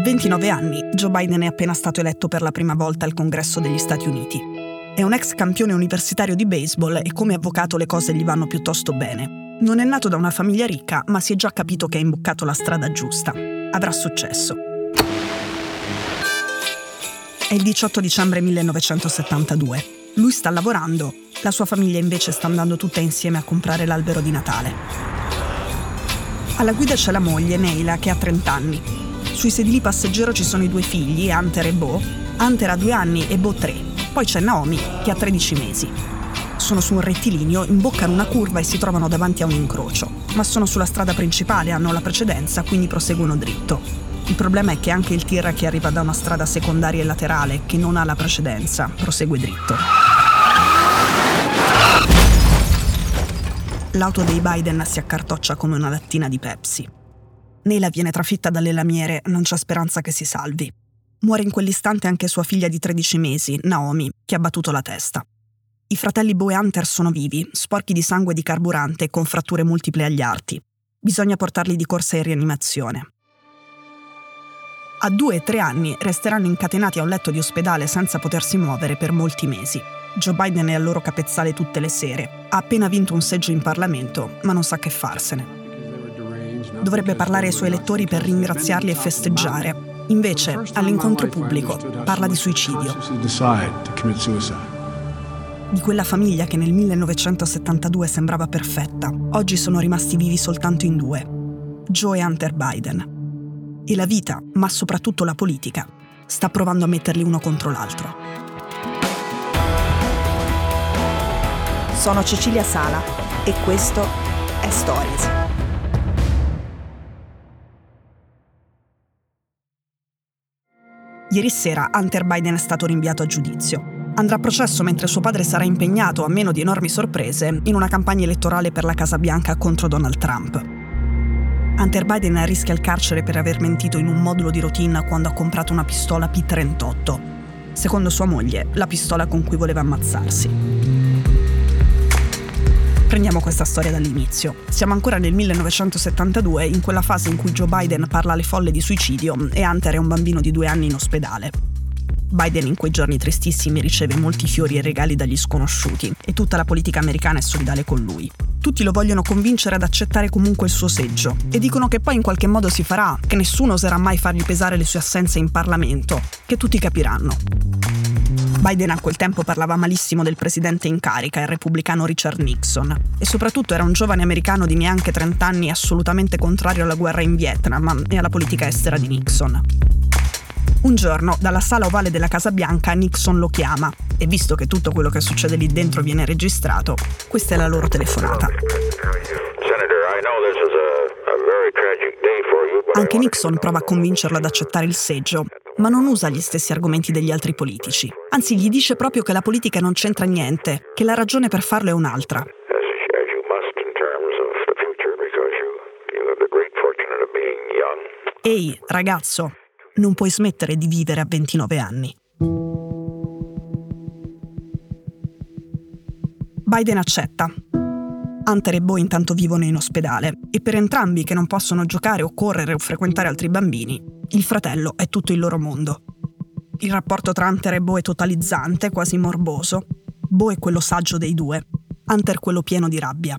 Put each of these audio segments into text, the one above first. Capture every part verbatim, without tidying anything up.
A ventinove anni, Joe Biden è appena stato eletto per la prima volta al Congresso degli Stati Uniti. È un ex campione universitario di baseball e come avvocato le cose gli vanno piuttosto bene. Non è nato da una famiglia ricca, ma si è già capito che ha imboccato la strada giusta. Avrà successo. È il diciotto dicembre millenovecentosettantadue. Lui sta lavorando, la sua famiglia invece sta andando tutta insieme a comprare l'albero di Natale. Alla guida c'è la moglie, Neila, che ha trent'anni. Sui sedili passeggero ci sono i due figli, Hunter e Beau. Hunter ha due anni e Beau tre. Poi c'è Naomi, che ha tredici mesi. Sono su un rettilineo, imboccano una curva e si trovano davanti a un incrocio. Ma sono sulla strada principale, hanno la precedenza, quindi proseguono dritto. Il problema è che anche il tir che arriva da una strada secondaria e laterale, che non ha la precedenza, prosegue dritto. L'auto dei Biden si accartoccia come una lattina di Pepsi. Neila viene trafitta dalle lamiere, non c'è speranza che si salvi. Muore in quell'istante anche sua figlia di tredici mesi, Naomi, che ha battuto la testa. I fratelli Beau e Hunter sono vivi, sporchi di sangue e di carburante e con fratture multiple agli arti. Bisogna portarli di corsa in rianimazione. A due e tre anni resteranno incatenati a un letto di ospedale senza potersi muovere per molti mesi. Joe Biden è al loro capezzale tutte le sere. Ha appena vinto un seggio in Parlamento, ma non sa che farsene. Dovrebbe parlare ai suoi elettori per ringraziarli e festeggiare. Invece, all'incontro pubblico, parla di suicidio. Di quella famiglia che nel millenovecentosettantadue sembrava perfetta, oggi sono rimasti vivi soltanto in due, Joe e Hunter Biden. E la vita, ma soprattutto la politica, sta provando a metterli uno contro l'altro. Sono Cecilia Sala e questo è Stories. Ieri sera Hunter Biden è stato rinviato a giudizio. Andrà a processo mentre suo padre sarà impegnato, a meno di enormi sorprese, in una campagna elettorale per la Casa Bianca contro Donald Trump. Hunter Biden rischia il carcere per aver mentito in un modulo di routine quando ha comprato una pistola P trentotto. Secondo sua moglie, la pistola con cui voleva ammazzarsi. Prendiamo questa storia dall'inizio. Siamo ancora nel millenovecentosettantadue, in quella fase in cui Joe Biden parla alle folle di suicidio e Hunter è un bambino di due anni in ospedale. Biden in quei giorni tristissimi riceve molti fiori e regali dagli sconosciuti e tutta la politica americana è solidale con lui. Tutti lo vogliono convincere ad accettare comunque il suo seggio e dicono che poi in qualche modo si farà, che nessuno oserà mai fargli pesare le sue assenze in Parlamento, che tutti capiranno. Biden a quel tempo parlava malissimo del presidente in carica, il repubblicano Richard Nixon, e soprattutto era un giovane americano di neanche trent'anni assolutamente contrario alla guerra in Vietnam e alla politica estera di Nixon. Un giorno, dalla sala ovale della Casa Bianca, Nixon lo chiama e visto che tutto quello che succede lì dentro viene registrato, questa è la loro telefonata. Anche Nixon prova a convincerlo ad accettare il seggio, ma non usa gli stessi argomenti degli altri politici. Anzi, gli dice proprio che la politica non c'entra niente, che la ragione per farlo è un'altra. Ehi, ragazzo, non puoi smettere di vivere a ventinove anni. Biden accetta. Hunter e Beau intanto vivono in ospedale e per entrambi che non possono giocare o correre o frequentare altri bambini, il fratello è tutto il loro mondo. Il rapporto tra Hunter e Beau è totalizzante, quasi morboso. Beau è quello saggio dei due, Hunter quello pieno di rabbia.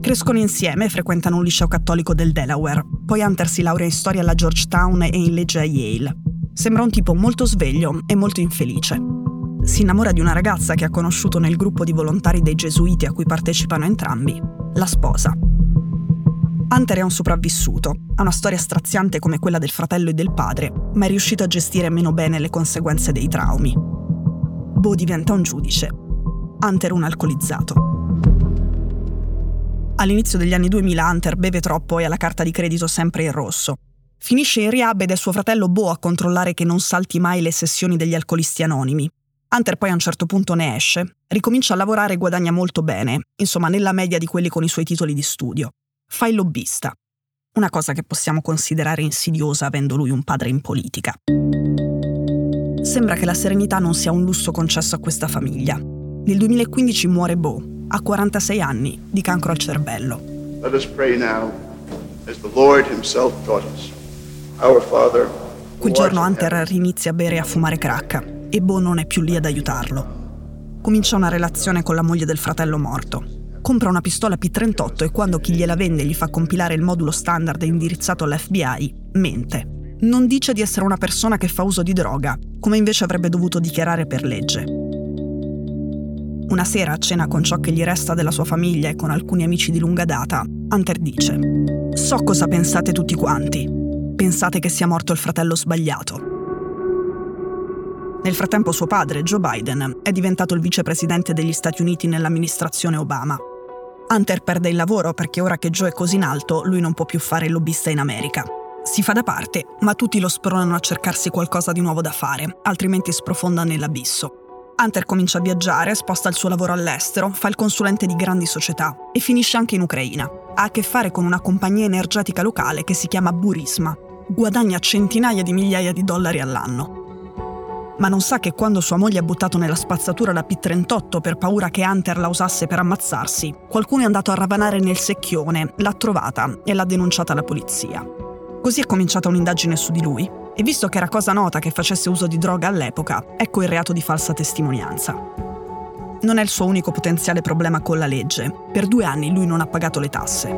Crescono insieme e frequentano un liceo cattolico del Delaware. Poi Hunter si laurea in storia alla Georgetown e in legge a Yale. Sembra un tipo molto sveglio e molto infelice. Si innamora di una ragazza che ha conosciuto nel gruppo di volontari dei Gesuiti a cui partecipano entrambi, la sposa. Hunter è un sopravvissuto, ha una storia straziante come quella del fratello e del padre, ma è riuscito a gestire meno bene le conseguenze dei traumi. Beau diventa un giudice, Hunter un alcolizzato. All'inizio degli anni duemila Hunter beve troppo e ha la carta di credito sempre in rosso. Finisce in rehab ed è suo fratello Beau a controllare che non salti mai le sessioni degli alcolisti anonimi. Hunter poi a un certo punto ne esce, ricomincia a lavorare e guadagna molto bene, insomma nella media di quelli con i suoi titoli di studio. Fa il lobbista, una cosa che possiamo considerare insidiosa avendo lui un padre in politica. Sembra che la serenità non sia un lusso concesso a questa famiglia. Nel duemilaquindici muore Beau, a quarantasei anni, di cancro al cervello. Let us pray now, as the Lord himself taught us. Our Father, Quel giorno Hunter rinizia a bere e a fumare crack e Beau non è più lì ad aiutarlo. Comincia una relazione con la moglie del fratello morto. Compra una pistola P trentotto e quando chi gliela vende gli fa compilare il modulo standard indirizzato all'F B I, mente. Non dice di essere una persona che fa uso di droga, come invece avrebbe dovuto dichiarare per legge. Una sera a cena con ciò che gli resta della sua famiglia e con alcuni amici di lunga data, Hunter dice: «So cosa pensate tutti quanti. Pensate che sia morto il fratello sbagliato». Nel frattempo suo padre, Joe Biden, è diventato il vicepresidente degli Stati Uniti nell'amministrazione Obama. Hunter perde il lavoro perché ora che Joe è così in alto, lui non può più fare il lobbista in America. Si fa da parte, ma tutti lo spronano a cercarsi qualcosa di nuovo da fare, altrimenti sprofonda nell'abisso. Hunter comincia a viaggiare, sposta il suo lavoro all'estero, fa il consulente di grandi società e finisce anche in Ucraina. Ha a che fare con una compagnia energetica locale che si chiama Burisma. Guadagna centinaia di migliaia di dollari all'anno. Ma non sa che quando sua moglie ha buttato nella spazzatura la P trentotto per paura che Hunter la usasse per ammazzarsi, qualcuno è andato a ravanare nel secchione, l'ha trovata e l'ha denunciata alla polizia. Così è cominciata un'indagine su di lui, e visto che era cosa nota che facesse uso di droga all'epoca, ecco il reato di falsa testimonianza. Non è il suo unico potenziale problema con la legge. Per due anni lui non ha pagato le tasse.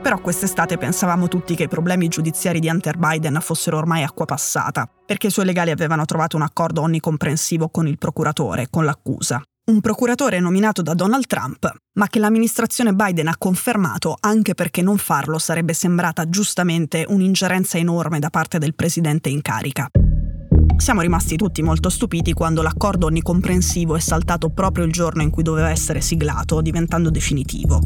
Però quest'estate pensavamo tutti che i problemi giudiziari di Hunter Biden fossero ormai acqua passata, perché i suoi legali avevano trovato un accordo onnicomprensivo con il procuratore, con l'accusa. Un procuratore nominato da Donald Trump, ma che l'amministrazione Biden ha confermato anche perché non farlo sarebbe sembrata giustamente un'ingerenza enorme da parte del presidente in carica. Siamo rimasti tutti molto stupiti quando l'accordo onnicomprensivo è saltato proprio il giorno in cui doveva essere siglato, diventando definitivo.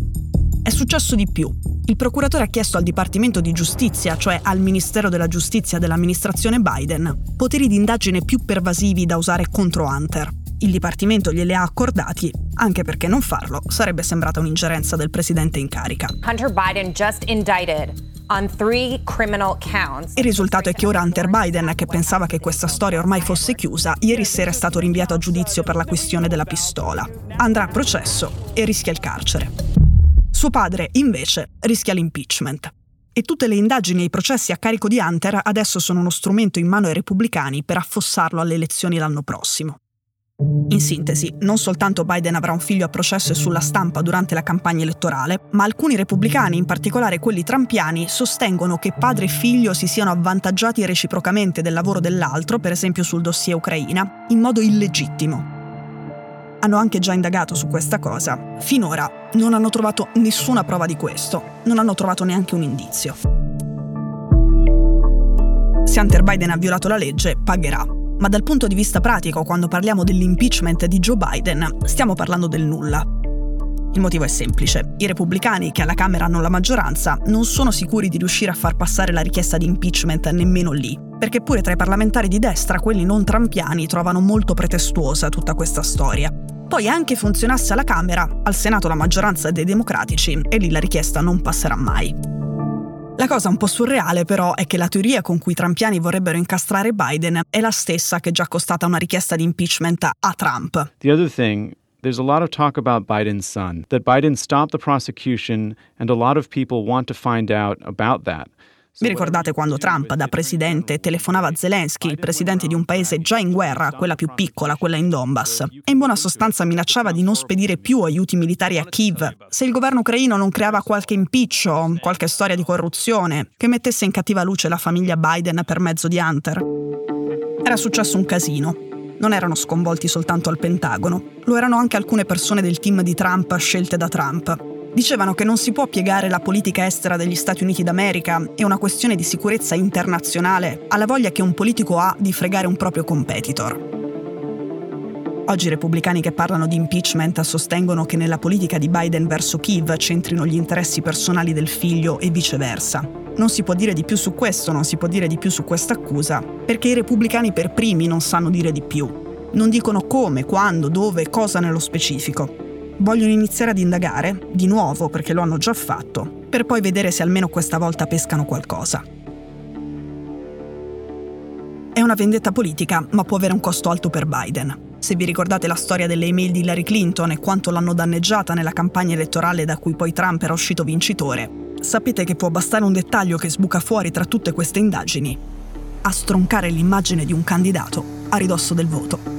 È successo di più. Il procuratore ha chiesto al Dipartimento di Giustizia, cioè al Ministero della Giustizia dell'amministrazione Biden, poteri di indagine più pervasivi da usare contro Hunter. Il Dipartimento glieli ha accordati, anche perché non farlo sarebbe sembrata un'ingerenza del presidente in carica. Hunter Biden just indicted on three criminal counts. Il risultato è che ora Hunter Biden, che pensava che questa storia ormai fosse chiusa, ieri sera è stato rinviato a giudizio per la questione della pistola. Andrà a processo e rischia il carcere. Suo padre, invece, rischia l'impeachment. E tutte le indagini e i processi a carico di Hunter adesso sono uno strumento in mano ai repubblicani per affossarlo alle elezioni l'anno prossimo. In sintesi, non soltanto Biden avrà un figlio a processo e sulla stampa durante la campagna elettorale, ma alcuni repubblicani, in particolare quelli trumpiani, sostengono che padre e figlio si siano avvantaggiati reciprocamente del lavoro dell'altro, per esempio sul dossier Ucraina, in modo illegittimo. Hanno anche già indagato su questa cosa. Finora non hanno trovato nessuna prova di questo, non hanno trovato neanche un indizio. Se Hunter Biden ha violato la legge, pagherà. Ma dal punto di vista pratico, quando parliamo dell'impeachment di Joe Biden, stiamo parlando del nulla. Il motivo è semplice. I repubblicani, che alla Camera hanno la maggioranza, non sono sicuri di riuscire a far passare la richiesta di impeachment nemmeno lì, perché pure tra i parlamentari di destra, quelli non trumpiani, trovano molto pretestuosa tutta questa storia. Poi anche funzionasse alla Camera, al Senato la maggioranza è dei democratici e lì la richiesta non passerà mai. La cosa un po' surreale però è che la teoria con cui i trumpiani vorrebbero incastrare Biden è la stessa che è già costata una richiesta di impeachment a Trump. The other thing, there's a lot of talk about Biden's son, that Biden stopped the prosecution and a lot of people want to find out about that. Vi ricordate quando Trump, da presidente, telefonava a Zelensky, il presidente di un paese già in guerra, quella più piccola, quella in Donbass, e in buona sostanza minacciava di non spedire più aiuti militari a Kiev se il governo ucraino non creava qualche impiccio, qualche storia di corruzione, che mettesse in cattiva luce la famiglia Biden per mezzo di Hunter? Era successo un casino. Non erano sconvolti soltanto al Pentagono, lo erano anche alcune persone del team di Trump scelte da Trump. Dicevano che non si può piegare la politica estera degli Stati Uniti d'America e una questione di sicurezza internazionale alla voglia che un politico ha di fregare un proprio competitor. Oggi i repubblicani che parlano di impeachment sostengono che nella politica di Biden verso Kiev c'entrino gli interessi personali del figlio e viceversa. Non si può dire di più su questo, non si può dire di più su questa accusa, perché i repubblicani per primi non sanno dire di più. Non dicono come, quando, dove, cosa nello specifico. Vogliono iniziare ad indagare, di nuovo perché lo hanno già fatto, per poi vedere se almeno questa volta pescano qualcosa. È una vendetta politica, ma può avere un costo alto per Biden. Se vi ricordate la storia delle email di Hillary Clinton e quanto l'hanno danneggiata nella campagna elettorale da cui poi Trump era uscito vincitore, sapete che può bastare un dettaglio che sbuca fuori tra tutte queste indagini a stroncare l'immagine di un candidato a ridosso del voto.